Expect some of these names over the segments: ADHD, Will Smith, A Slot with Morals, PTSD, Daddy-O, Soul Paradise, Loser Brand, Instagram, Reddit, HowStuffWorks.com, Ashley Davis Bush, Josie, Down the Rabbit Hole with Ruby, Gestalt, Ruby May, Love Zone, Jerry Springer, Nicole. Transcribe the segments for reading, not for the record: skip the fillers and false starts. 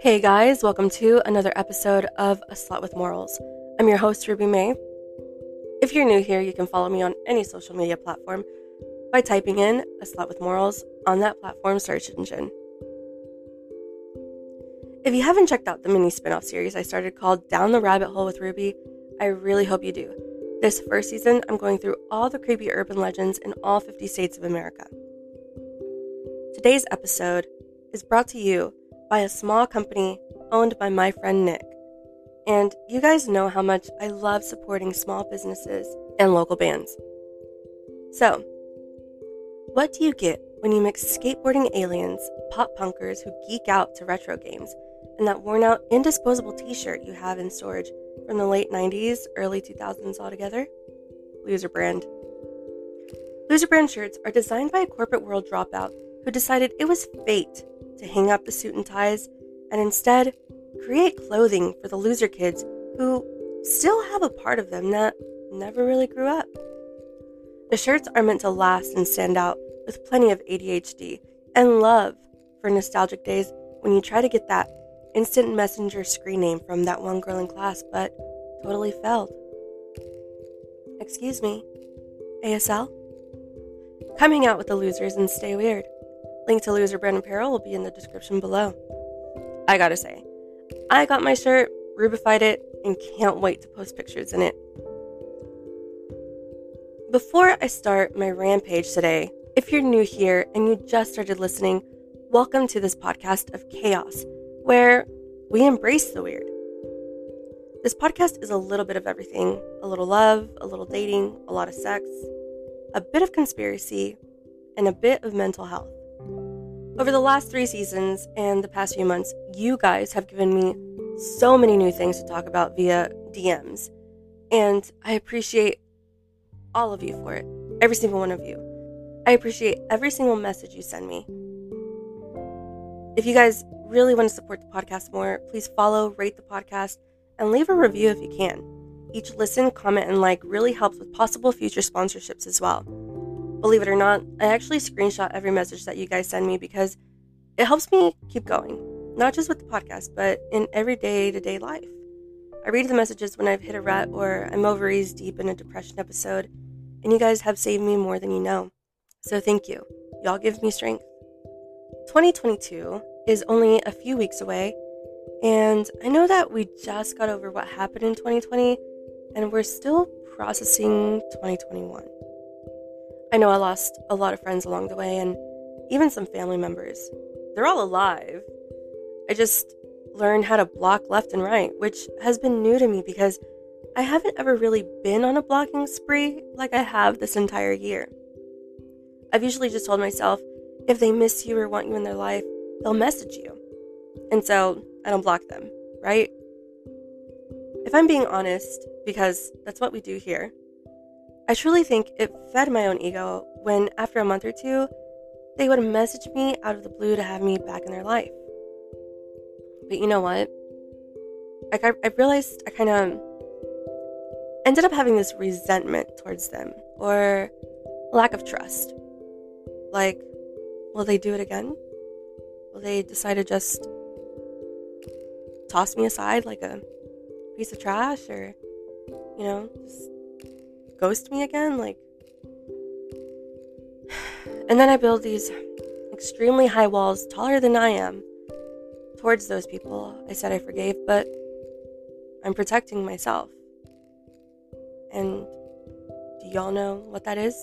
Hey guys, welcome to another episode of A Slot with Morals. I'm your host, Ruby May. If you're new here, you can follow me on any social media platform by typing in A Slot with Morals on that platform search engine. If you haven't checked out the mini spin-off series I started called Down the Rabbit Hole with Ruby, I really hope you do. This first season, I'm going through all the creepy urban legends in all 50 states of America. Today's episode is brought to you by a small company owned by my friend Nick. And you guys know how much I love supporting small businesses and local bands. So, what do you get when you mix skateboarding aliens, pop punkers who geek out to retro games, and that worn out indisposable t-shirt you have in storage from the late 90s, early 2000s altogether? Loser Brand. Loser Brand shirts are designed by a corporate world dropout who decided it was fate to hang up the suit and ties and instead create clothing for the loser kids who still have a part of them that never really grew up. The shirts are meant to last and stand out with plenty of ADHD and love for nostalgic days when you try to get that instant messenger screen name from that one girl in class but totally failed. Excuse me, ASL? Come hang out with the losers and stay weird. Link to Loser Brand Apparel will be in the description below. I gotta say, I got my shirt, rubified it, and can't wait to post pictures in it. Before I start my rampage today, if you're new here and you just started listening, welcome to this podcast of chaos, where we embrace the weird. This podcast is a little bit of everything, a little love, a little dating, a lot of sex, a bit of conspiracy, and a bit of mental health. Over the last 3 seasons and the past few months, you guys have given me so many new things to talk about via DMs, and I appreciate all of you for it, every single one of you. I appreciate every single message you send me. If you guys really want to support the podcast more, please follow, rate the podcast, and leave a review if you can. Each listen, comment, and like really helps with possible future sponsorships as well. Believe it or not, I actually screenshot every message that you guys send me because it helps me keep going, not just with the podcast, but in every day-to-day life. I read the messages when I've hit a rut or I'm ovaries deep in a depression episode, and you guys have saved me more than you know. So thank you. Y'all give me strength. 2022 is only a few weeks away, and I know that we just got over what happened in 2020, and we're still processing 2021. I know I lost a lot of friends along the way and even some family members. They're all alive. I just learned how to block left and right, which has been new to me because I haven't ever really been on a blocking spree like I have this entire year. I've usually just told myself if they miss you or want you in their life, they'll message you. And so I don't block them, right? If I'm being honest, because that's what we do here, I truly think it fed my own ego when, after a month or two, they would message me out of the blue to have me back in their life. But you know what? Like, I realized I kind of ended up having this resentment towards them, or lack of trust. Like, will they do it again? Will they decide to just toss me aside like a piece of trash, or, you know, just ghost me again? Like, and then I build these extremely high walls taller than I am towards those people I said I forgave, but I'm protecting myself. And do y'all know what that is?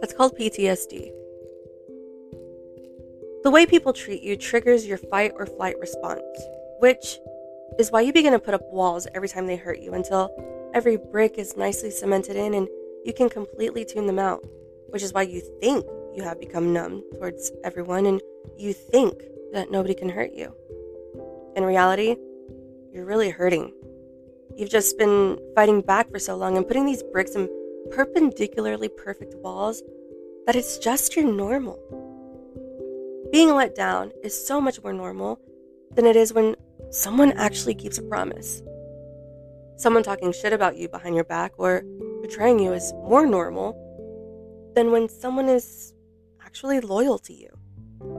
That's called PTSD. The way people treat you triggers your fight or flight response, which is why you begin to put up walls every time they hurt you until every brick is nicely cemented in and you can completely tune them out, which is why you think you have become numb towards everyone and you think that nobody can hurt you. In reality, you're really hurting. You've just been fighting back for so long and putting these bricks in perpendicularly perfect walls that it's just your normal. Being let down is so much more normal than it is when someone actually keeps a promise. Someone talking shit about you behind your back or betraying you is more normal than when someone is actually loyal to you.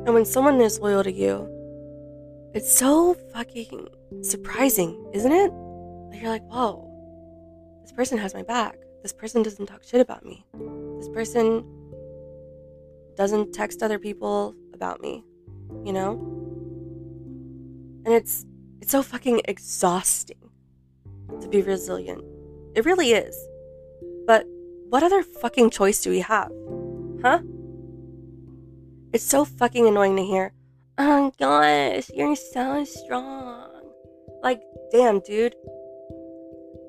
And when someone is loyal to you, it's so fucking surprising, isn't it? Like, you're like, whoa, this person has my back. This person doesn't talk shit about me. This person doesn't text other people about me, you know? And it's so fucking exhausting to be resilient. It really is. But what other fucking choice do we have? Huh? It's so fucking annoying to hear, oh gosh, you're so strong. Like, damn, dude.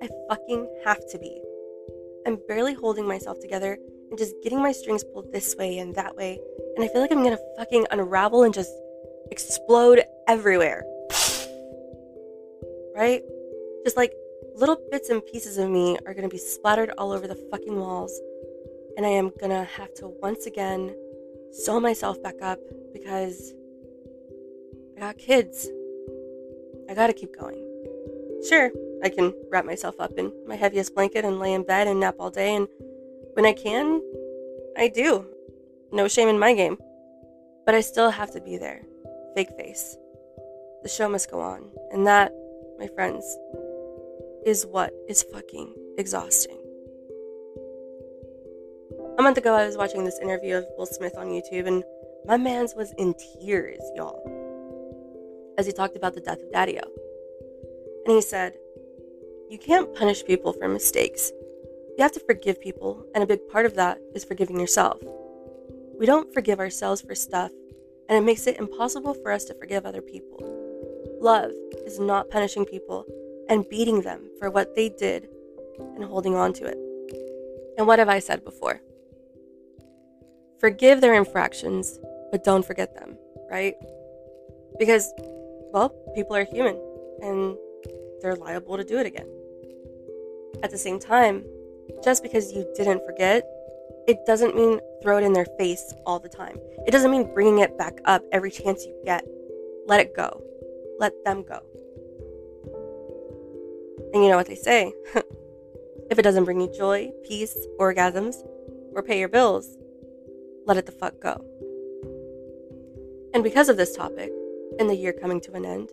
I fucking have to be. I'm barely holding myself together and just getting my strings pulled this way and that way, and I feel like I'm gonna fucking unravel and just explode everywhere. Right? Just like little bits and pieces of me are gonna be splattered all over the fucking walls, and I am gonna have to once again sew myself back up because I got kids. I gotta keep going. Sure, I can wrap myself up in my heaviest blanket and lay in bed and nap all day, and when I can, I do. No shame in my game. But I still have to be there. Fake face. The show must go on. And that, my friends, is what is fucking exhausting. A month ago, I was watching this interview of Will Smith on YouTube, and my man's was in tears, y'all, as he talked about the death of Daddy-O. And he said, you can't punish people for mistakes. You have to forgive people, and a big part of that is forgiving yourself. We don't forgive ourselves for stuff, and it makes it impossible for us to forgive other people. Love is not punishing people and beating them for what they did and holding on to it. And what have I said before? Forgive their infractions, but don't forget them, right? Because, well, people are human, and they're liable to do it again. At the same time, just because you didn't forget, it doesn't mean throw it in their face all the time. It doesn't mean bringing it back up every chance you get. Let it go. Let them go. And you know what they say. If it doesn't bring you joy, peace, orgasms, or pay your bills, let it the fuck go. And because of this topic, and the year coming to an end,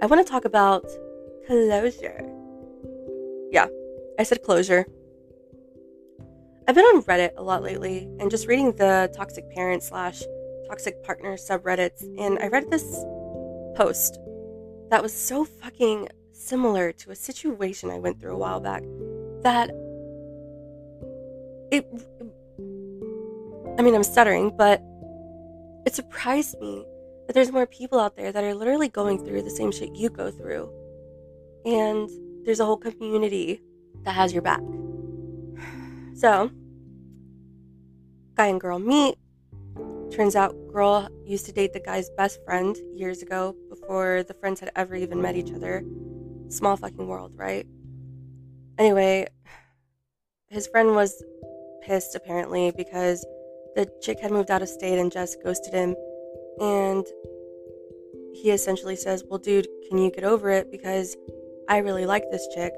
I want to talk about closure. Yeah, I said closure. I've been on Reddit a lot lately and just reading the toxic parent / toxic partner subreddits, and I read this post that was so fucking similar to a situation I went through a while back that I'm stuttering, but it surprised me that there's more people out there that are literally going through the same shit you go through, and there's a whole community that has your back. So, guy and girl meet. Turns out girl used to date the guy's best friend years ago before the friends had ever even met each other. Small fucking world, right? Anyway, his friend was pissed apparently because the chick had moved out of state and just ghosted him. And he essentially says, well, dude, can you get over it? Because I really like this chick.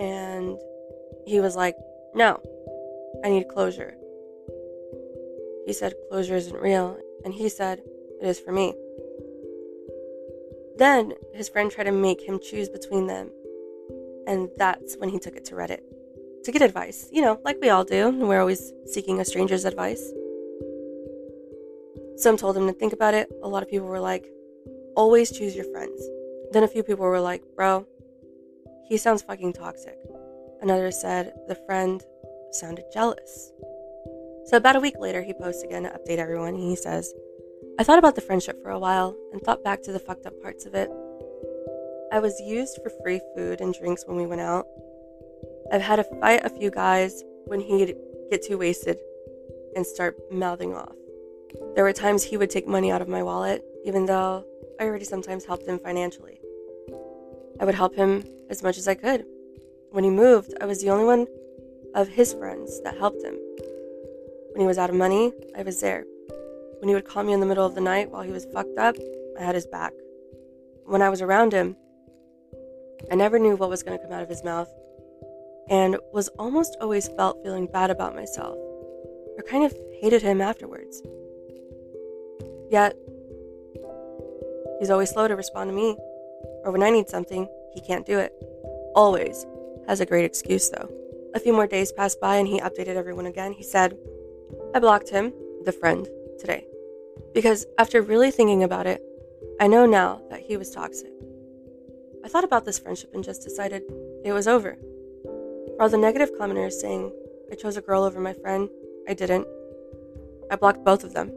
And he was like, no. I need closure. He said closure isn't real, and he said it is for me. Then his friend tried to make him choose between them, and that's when he took it to Reddit to get advice. You know, like we all do, and we're always seeking a stranger's advice. Some told him to think about it. A lot of people were like, always choose your friends. Then a few people were like, bro, he sounds fucking toxic. Another said the friend sounded jealous. So about a week later, he posts again to update everyone. He says, I thought about the friendship for a while and thought back to the fucked up parts of it. I was used for free food and drinks when we went out. I've had to fight a few guys when he'd get too wasted and start mouthing off. There were times he would take money out of my wallet, even though I already sometimes helped him financially. I would help him as much as I could. When he moved, I was the only one of his friends that helped him. When he was out of money, I was there. When he would call me in the middle of the night while he was fucked up, I had his back. When I was around him, I never knew what was going to come out of his mouth and was almost always feeling bad about myself, or kind of hated him afterwards. Yet, he's always slow to respond to me, or when I need something, he can't do it. Always. Has a great excuse, though. A few more days passed by and he updated everyone again. He said, I blocked him, the friend, today, because after really thinking about it, I know now that he was toxic. I thought about this friendship and just decided it was over. For all the negative commenters saying, I chose a girl over my friend, I didn't. I blocked both of them.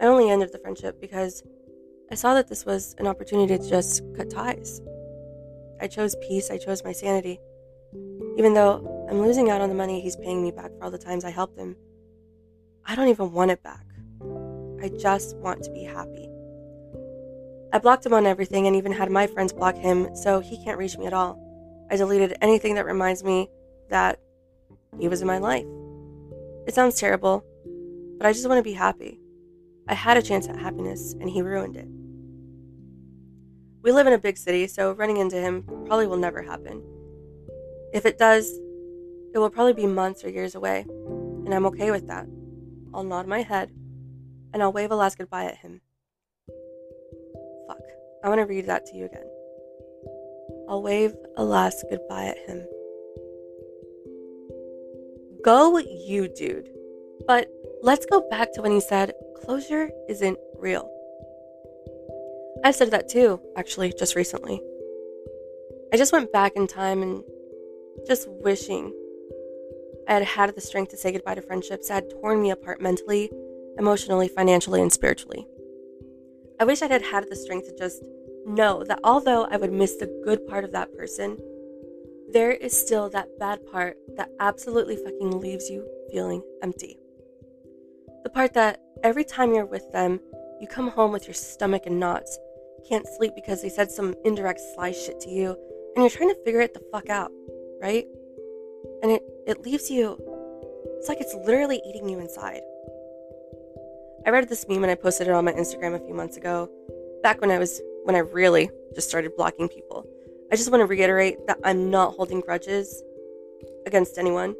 I only ended the friendship because I saw that this was an opportunity to just cut ties. I chose peace, I chose my sanity. Even though I'm losing out on the money he's paying me back for all the times I helped him, I don't even want it back. I just want to be happy. I blocked him on everything and even had my friends block him so he can't reach me at all. I deleted anything that reminds me that he was in my life. It sounds terrible, but I just want to be happy. I had a chance at happiness, and he ruined it. We live in a big city, so running into him probably will never happen. If it does, it will probably be months or years away, and I'm okay with that. I'll nod my head, and I'll wave a last goodbye at him. Fuck, I want to read that to you again. I'll wave a last goodbye at him. Go you, dude. But let's go back to when he said, closure isn't real. I said that too, actually, just recently. I just went back in time and just wishing I had had the strength to say goodbye to friendships that had torn me apart mentally, emotionally, financially, and spiritually. I wish I had had the strength to just know that although I would miss the good part of that person, there is still that bad part that absolutely fucking leaves you feeling empty. The part that every time you're with them, you come home with your stomach in knots, can't sleep because they said some indirect sly shit to you, and you're trying to figure it the fuck out, right? And it leaves you, it's like it's literally eating you inside. I read this meme and I posted it on my Instagram a few months ago, back when I really just started blocking people. I just want to reiterate that I'm not holding grudges against anyone.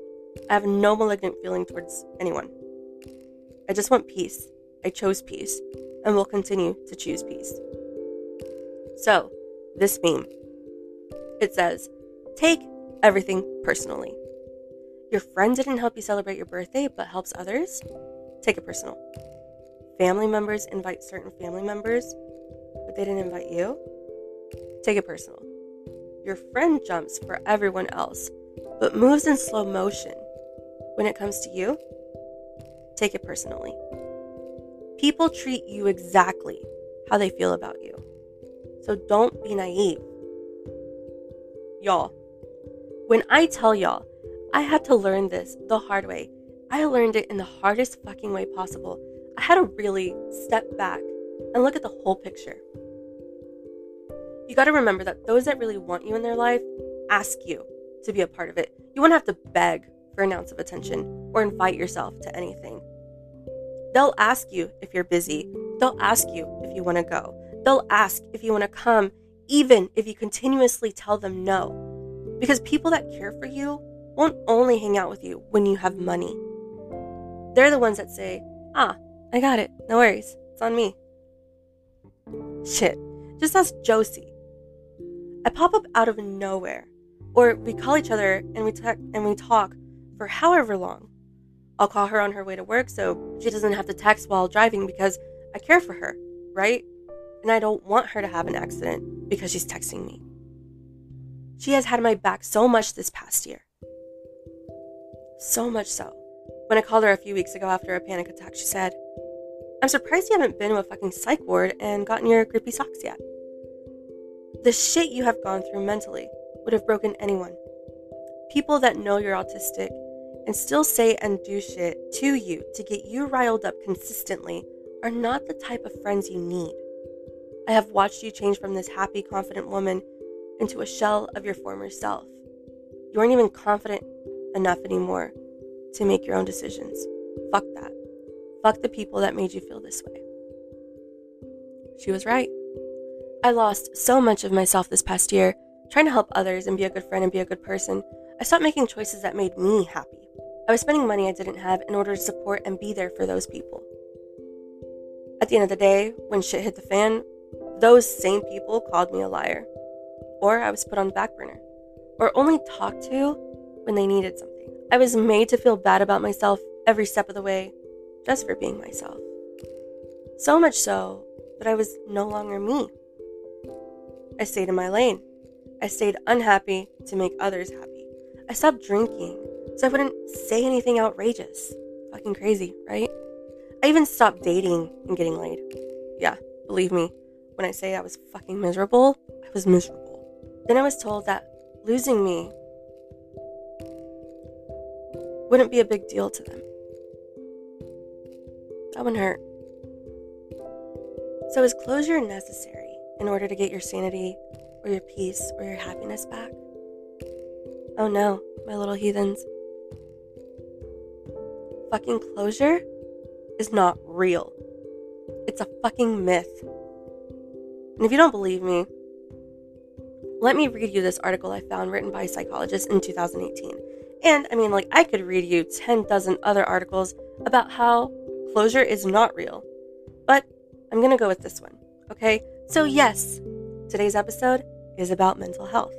I have no malignant feeling towards anyone. I just want peace. I chose peace, and will continue to choose peace. So, this meme. It says, take everything personally. Your friend didn't help you celebrate your birthday, but helps others? Take it personal. Family members invite certain family members, but they didn't invite you? Take it personal. Your friend jumps for everyone else, but moves in slow motion. When it comes to you, take it personally. People treat you exactly how they feel about you. So don't be naive. Y'all, when I tell y'all, I had to learn this the hard way. I learned it in the hardest fucking way possible. I had to really step back and look at the whole picture. You got to remember that those that really want you in their life ask you to be a part of it. You won't have to beg for an ounce of attention or invite yourself to anything. They'll ask you if you're busy. They'll ask you if you want to go. They'll ask if you want to come, even if you continuously tell them no. Because people that care for you won't only hang out with you when you have money. They're the ones that say, I got it. No worries. It's on me. Shit. Just ask Josie. I pop up out of nowhere. Or we call each other and we talk for however long. I'll call her on her way to work so she doesn't have to text while driving because I care for her, right? And I don't want her to have an accident because she's texting me. She has had my back so much this past year. So much so. When I called her a few weeks ago after a panic attack, she said, I'm surprised you haven't been to a fucking psych ward and gotten your grippy socks yet. The shit you have gone through mentally would have broken anyone. People that know you're autistic and still say and do shit to you to get you riled up consistently are not the type of friends you need. I have watched you change from this happy, confident woman into a shell of your former self. You aren't even confident enough anymore to make your own decisions. Fuck that. Fuck the people that made you feel this way. She was right. I lost so much of myself this past year, trying to help others and be a good friend and be a good person. I stopped making choices that made me happy. I was spending money I didn't have in order to support and be there for those people. At the end of the day, when shit hit the fan, those same people called me a liar. Or I was put on the back burner. Or only talked to when they needed something. I was made to feel bad about myself every step of the way, just for being myself. So much so that I was no longer me. I stayed in my lane. I stayed unhappy to make others happy. I stopped drinking so I wouldn't say anything outrageous. Fucking crazy, right? I even stopped dating and getting laid. Yeah, believe me, when I say I was fucking miserable, I was miserable. Then I was told that losing me wouldn't be a big deal to them. That one hurt. So is closure necessary in order to get your sanity or your peace or your happiness back? Oh no, my little heathens. Fucking closure is not real. It's a fucking myth. And if you don't believe me, let me read you this article I found written by a psychologist in 2018. And I mean, like, I could read you 10 dozen other articles about how closure is not real. But I'm going to go with this one, okay? So yes, today's episode is about mental health.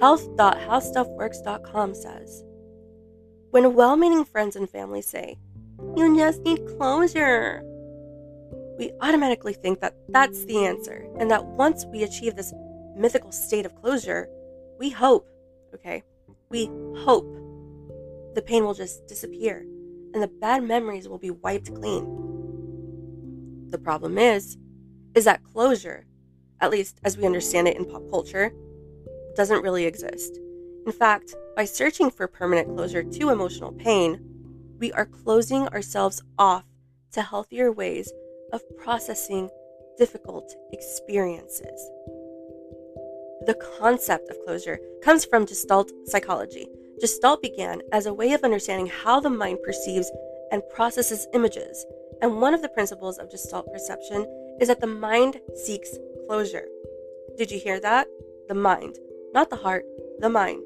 Health.HowStuffWorks.com says, when well-meaning friends and family say, you just need closure, we automatically think that that's the answer, and that once we achieve this mythical state of closure, we hope, okay, we hope the pain will just disappear and the bad memories will be wiped clean. The problem is that closure, at least as we understand it in pop culture, doesn't really exist. In fact, by searching for permanent closure to emotional pain, we are closing ourselves off to healthier ways of processing difficult experiences. The concept of closure comes from Gestalt psychology. Gestalt began as a way of understanding how the mind perceives and processes images, and one of the principles of Gestalt perception is that the mind seeks closure. Did you hear that? The mind, not the heart, the mind.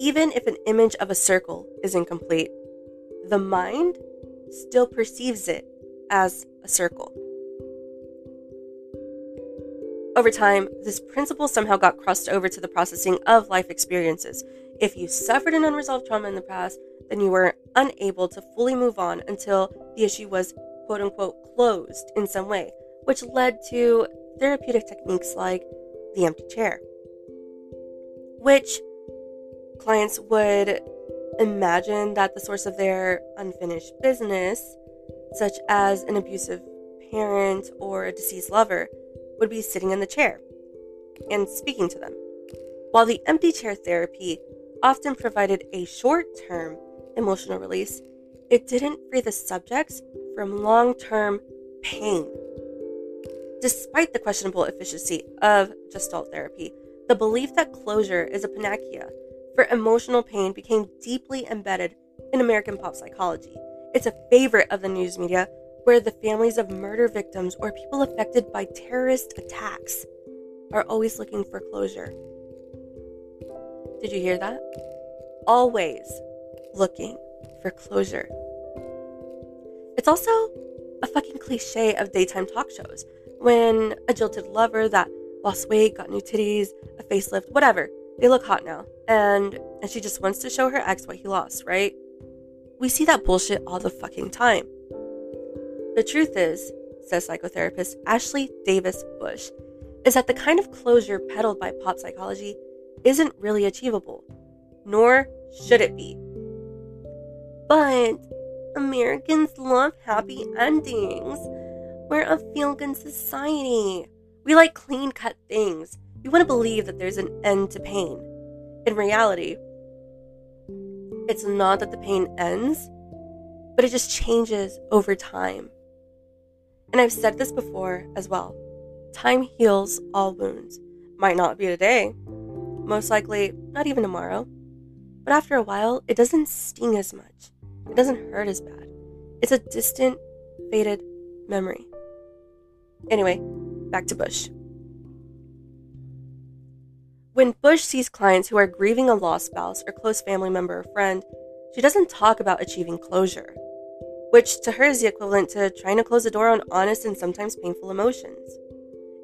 Even if an image of a circle is incomplete, the mind still perceives it as a circle. Over time, this principle somehow got crossed over to the processing of life experiences. If you suffered an unresolved trauma in the past, then you were unable to fully move on until the issue was quote-unquote closed in some way, which led to therapeutic techniques like the empty chair, which clients would imagine that the source of their unfinished business, such as an abusive parent or a deceased lover, would be sitting in the chair and speaking to them. While the empty chair therapy often provided a short-term emotional release, it didn't free the subjects from long-term pain. Despite the questionable efficiency of Gestalt therapy, the belief that closure is a panacea for emotional pain became deeply embedded in American pop psychology. It's a favorite of the news media, where the families of murder victims or people affected by terrorist attacks are always looking for closure. Did you hear that? Always looking for closure. It's also a fucking cliche of daytime talk shows. When a jilted lover that lost weight, got new titties, a facelift, whatever, they look hot now, and she just wants to show her ex what he lost, right? We see that bullshit all the fucking time. The truth is, says psychotherapist Ashley Davis Bush, is that the kind of closure peddled by pop psychology isn't really achievable, nor should it be. But Americans love happy endings. We're a feel-good society. We like clean-cut things. We want to believe that there's an end to pain. In reality, it's not that the pain ends, but it just changes over time. And I've said this before as well. Time heals all wounds. Might not be today. Most likely, not even tomorrow. But after a while, it doesn't sting as much. It doesn't hurt as bad. It's a distant, faded memory. Anyway, back to Bush. When Bush sees clients who are grieving a lost spouse or close family member or friend, she doesn't talk about achieving closure, which to her is the equivalent to trying to close the door on honest and sometimes painful emotions.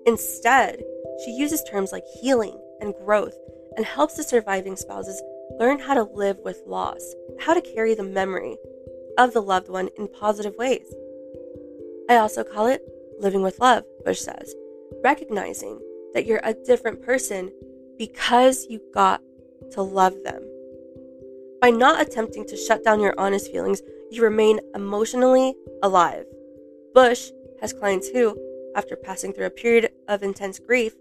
Instead, she uses terms like healing and growth and helps the surviving spouses learn how to live with loss, how to carry the memory of the loved one in positive ways. I also call it living with love, Bush says, recognizing that you're a different person because you got to love them. By not attempting to shut down your honest feelings, you remain emotionally alive. Bush has clients who, after passing through a period of intense grief,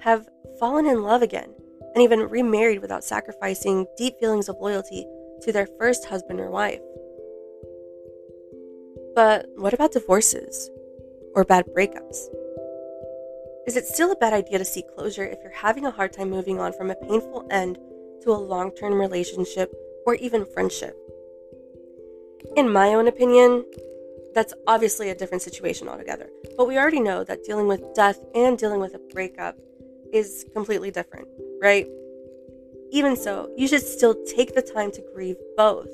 have fallen in love again and even remarried without sacrificing deep feelings of loyalty to their first husband or wife. But what about divorces or bad breakups? Is it still a bad idea to seek closure if you're having a hard time moving on from a painful end to a long-term relationship or even friendship? In my own opinion, that's obviously a different situation altogether, but we already know that dealing with death and dealing with a breakup is completely different, right? Even so, you should still take the time to grieve both,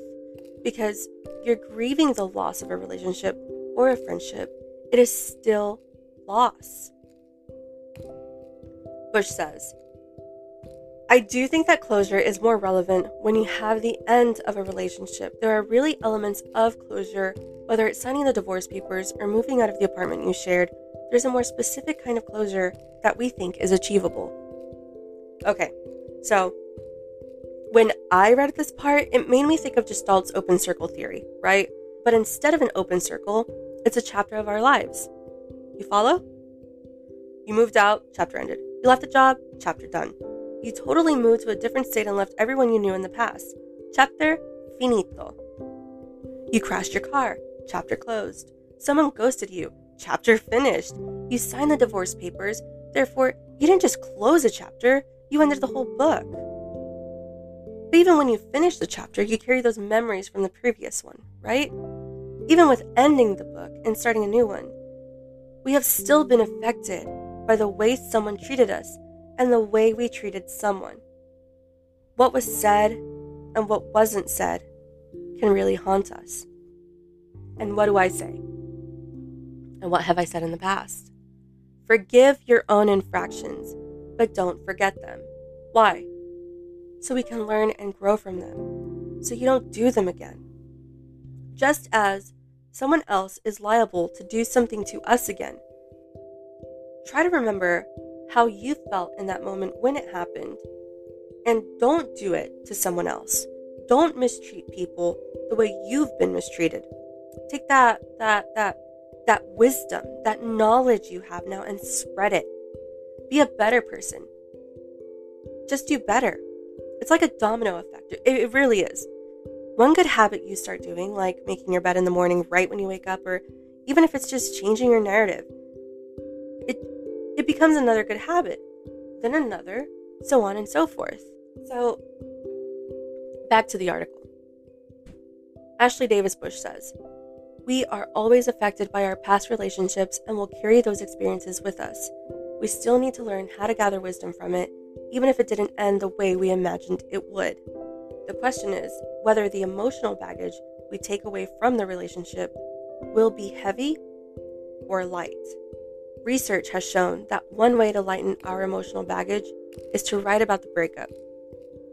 because you're grieving the loss of a relationship or a friendship. It is still loss. Bush says, I do think that closure is more relevant when you have the end of a relationship. There are really elements of closure, whether it's signing the divorce papers or moving out of the apartment you shared. There's a more specific kind of closure that we think is achievable. Okay, so when I read this part, it made me think of Gestalt's open circle theory, right? But instead of an open circle, it's a chapter of our lives. You follow? You moved out, chapter ended. You left the job, chapter done. You totally moved to a different state and left everyone you knew in the past. Chapter finito. You crashed your car. Chapter closed. Someone ghosted you. Chapter finished. You signed the divorce papers. Therefore, you didn't just close a chapter. You ended the whole book. But even when you finish the chapter, you carry those memories from the previous one, right? Even with ending the book and starting a new one, we have still been affected by the way someone treated us and the way we treated someone. What was said and what wasn't said can really haunt us. And what do I say? And what have I said in the past? Forgive your own infractions, but don't forget them. Why? So we can learn and grow from them, so you don't do them again. Just as someone else is liable to do something to us again, try to remember how you felt in that moment when it happened, and don't do it to someone else. Don't mistreat people the way you've been mistreated. Take that wisdom, that knowledge you have now, and spread it. Be a better person. Just do better. It's like a domino effect. It really is. One good habit you start doing, like making your bed in the morning right when you wake up, or even if it's just changing your narrative, it becomes another good habit, then another, so on and so forth. So, back to the article. Ashley Davis Bush says, we are always affected by our past relationships and will carry those experiences with us. We still need to learn how to gather wisdom from it, even if it didn't end the way we imagined it would. The question is whether the emotional baggage we take away from the relationship will be heavy or light. Research has shown that one way to lighten our emotional baggage is to write about the breakup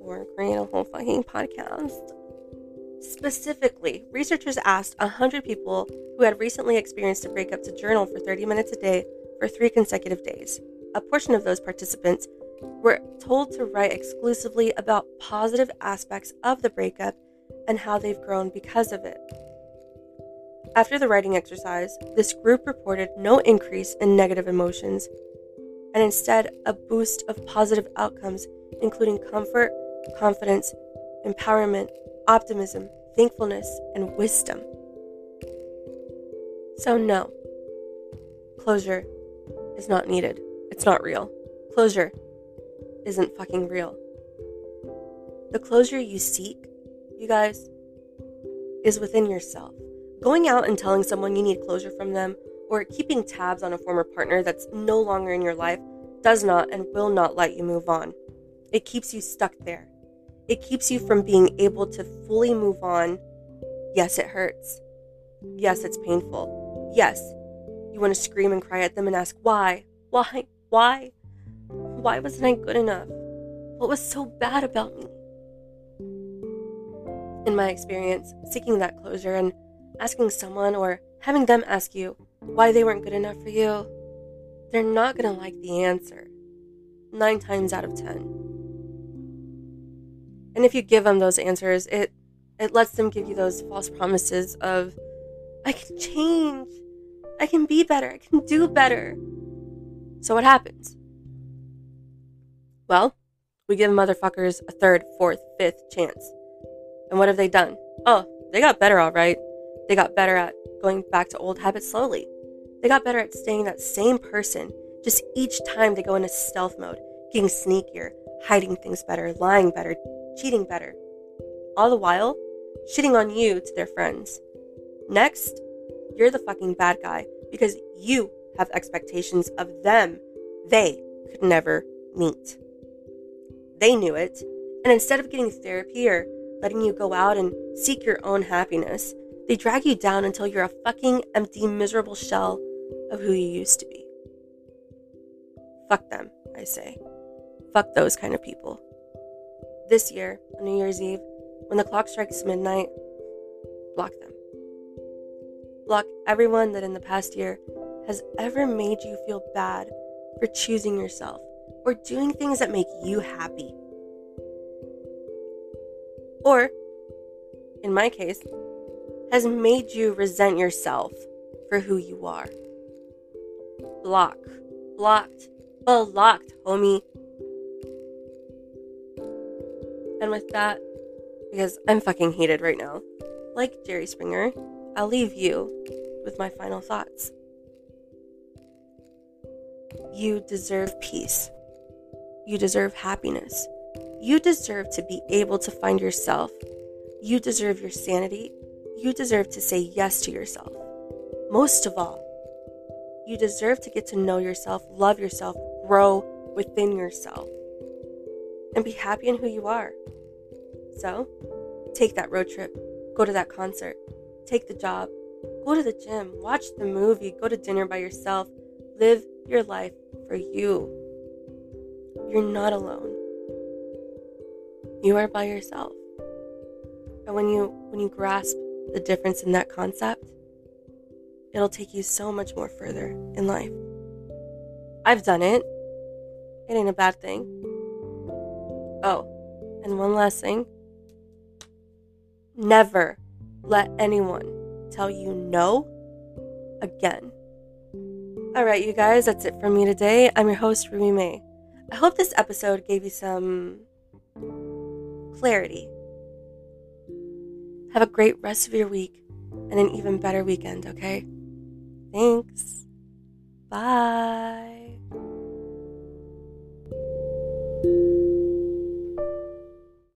or create a whole fucking podcast. Specifically, researchers asked 100 people who had recently experienced a breakup to journal for 30 minutes a day for 3 consecutive days. A portion of those participants were told to write exclusively about positive aspects of the breakup and how they've grown because of it. After the writing exercise, this group reported no increase in negative emotions and instead a boost of positive outcomes, including comfort, confidence, empowerment, optimism, thankfulness, and wisdom. So no, closure is not needed. It's not real. Closure isn't fucking real. The closure you seek, you guys, is within yourself. Going out and telling someone you need closure from them, or keeping tabs on a former partner that's no longer in your life, does not and will not let you move on. It keeps you stuck there. It keeps you from being able to fully move on. Yes, it hurts. Yes, it's painful. Yes, you want to scream and cry at them and ask, why? Why wasn't I good enough? What was so bad about me? In my experience, seeking that closure and asking someone or having them ask you why they weren't good enough for you, they're not going to like the answer 9 times out of 10. And if you give them those answers, it lets them give you those false promises of, I can change, I can be better, I can do better. So what happens? Well, we give motherfuckers a 3rd, 4th, 5th chance. And what have they done? Oh, they got better, all right. They got better at going back to old habits slowly. They got better at staying that same person. Just each time they go into stealth mode, getting sneakier, hiding things better, lying better, cheating better. All the while, shitting on you to their friends. Next, you're the fucking bad guy because you have expectations of them they could never meet. They knew it, and instead of getting therapy or letting you go out and seek your own happiness, they drag you down until you're a fucking empty, miserable shell of who you used to be. Fuck them, I say. Fuck those kind of people. This year, on New Year's Eve, when the clock strikes midnight, block them. Block everyone that in the past year has ever made you feel bad for choosing yourself or doing things that make you happy. Or, in my case, has made you resent yourself for who you are. Blocked, homie. And with that, because I'm fucking heated right now, like Jerry Springer, I'll leave you with my final thoughts. You deserve peace. You deserve happiness. You deserve to be able to find yourself. You deserve your sanity. You deserve to say yes to yourself. Most of all, you deserve to get to know yourself, love yourself, grow within yourself, and be happy in who you are. So, take that road trip, go to that concert, take the job, go to the gym, watch the movie, go to dinner by yourself, live your life for you. You're not alone. You are by yourself. And when you grasp the difference in that concept, it'll take you so much more further in life. I've done it. It ain't a bad thing. Oh, and one last thing. Never let anyone tell you no again. All right, you guys, that's it from me today. I'm your host, Ruby May. I hope this episode gave you some clarity. Have a great rest of your week and an even better weekend, okay? Thanks. Bye.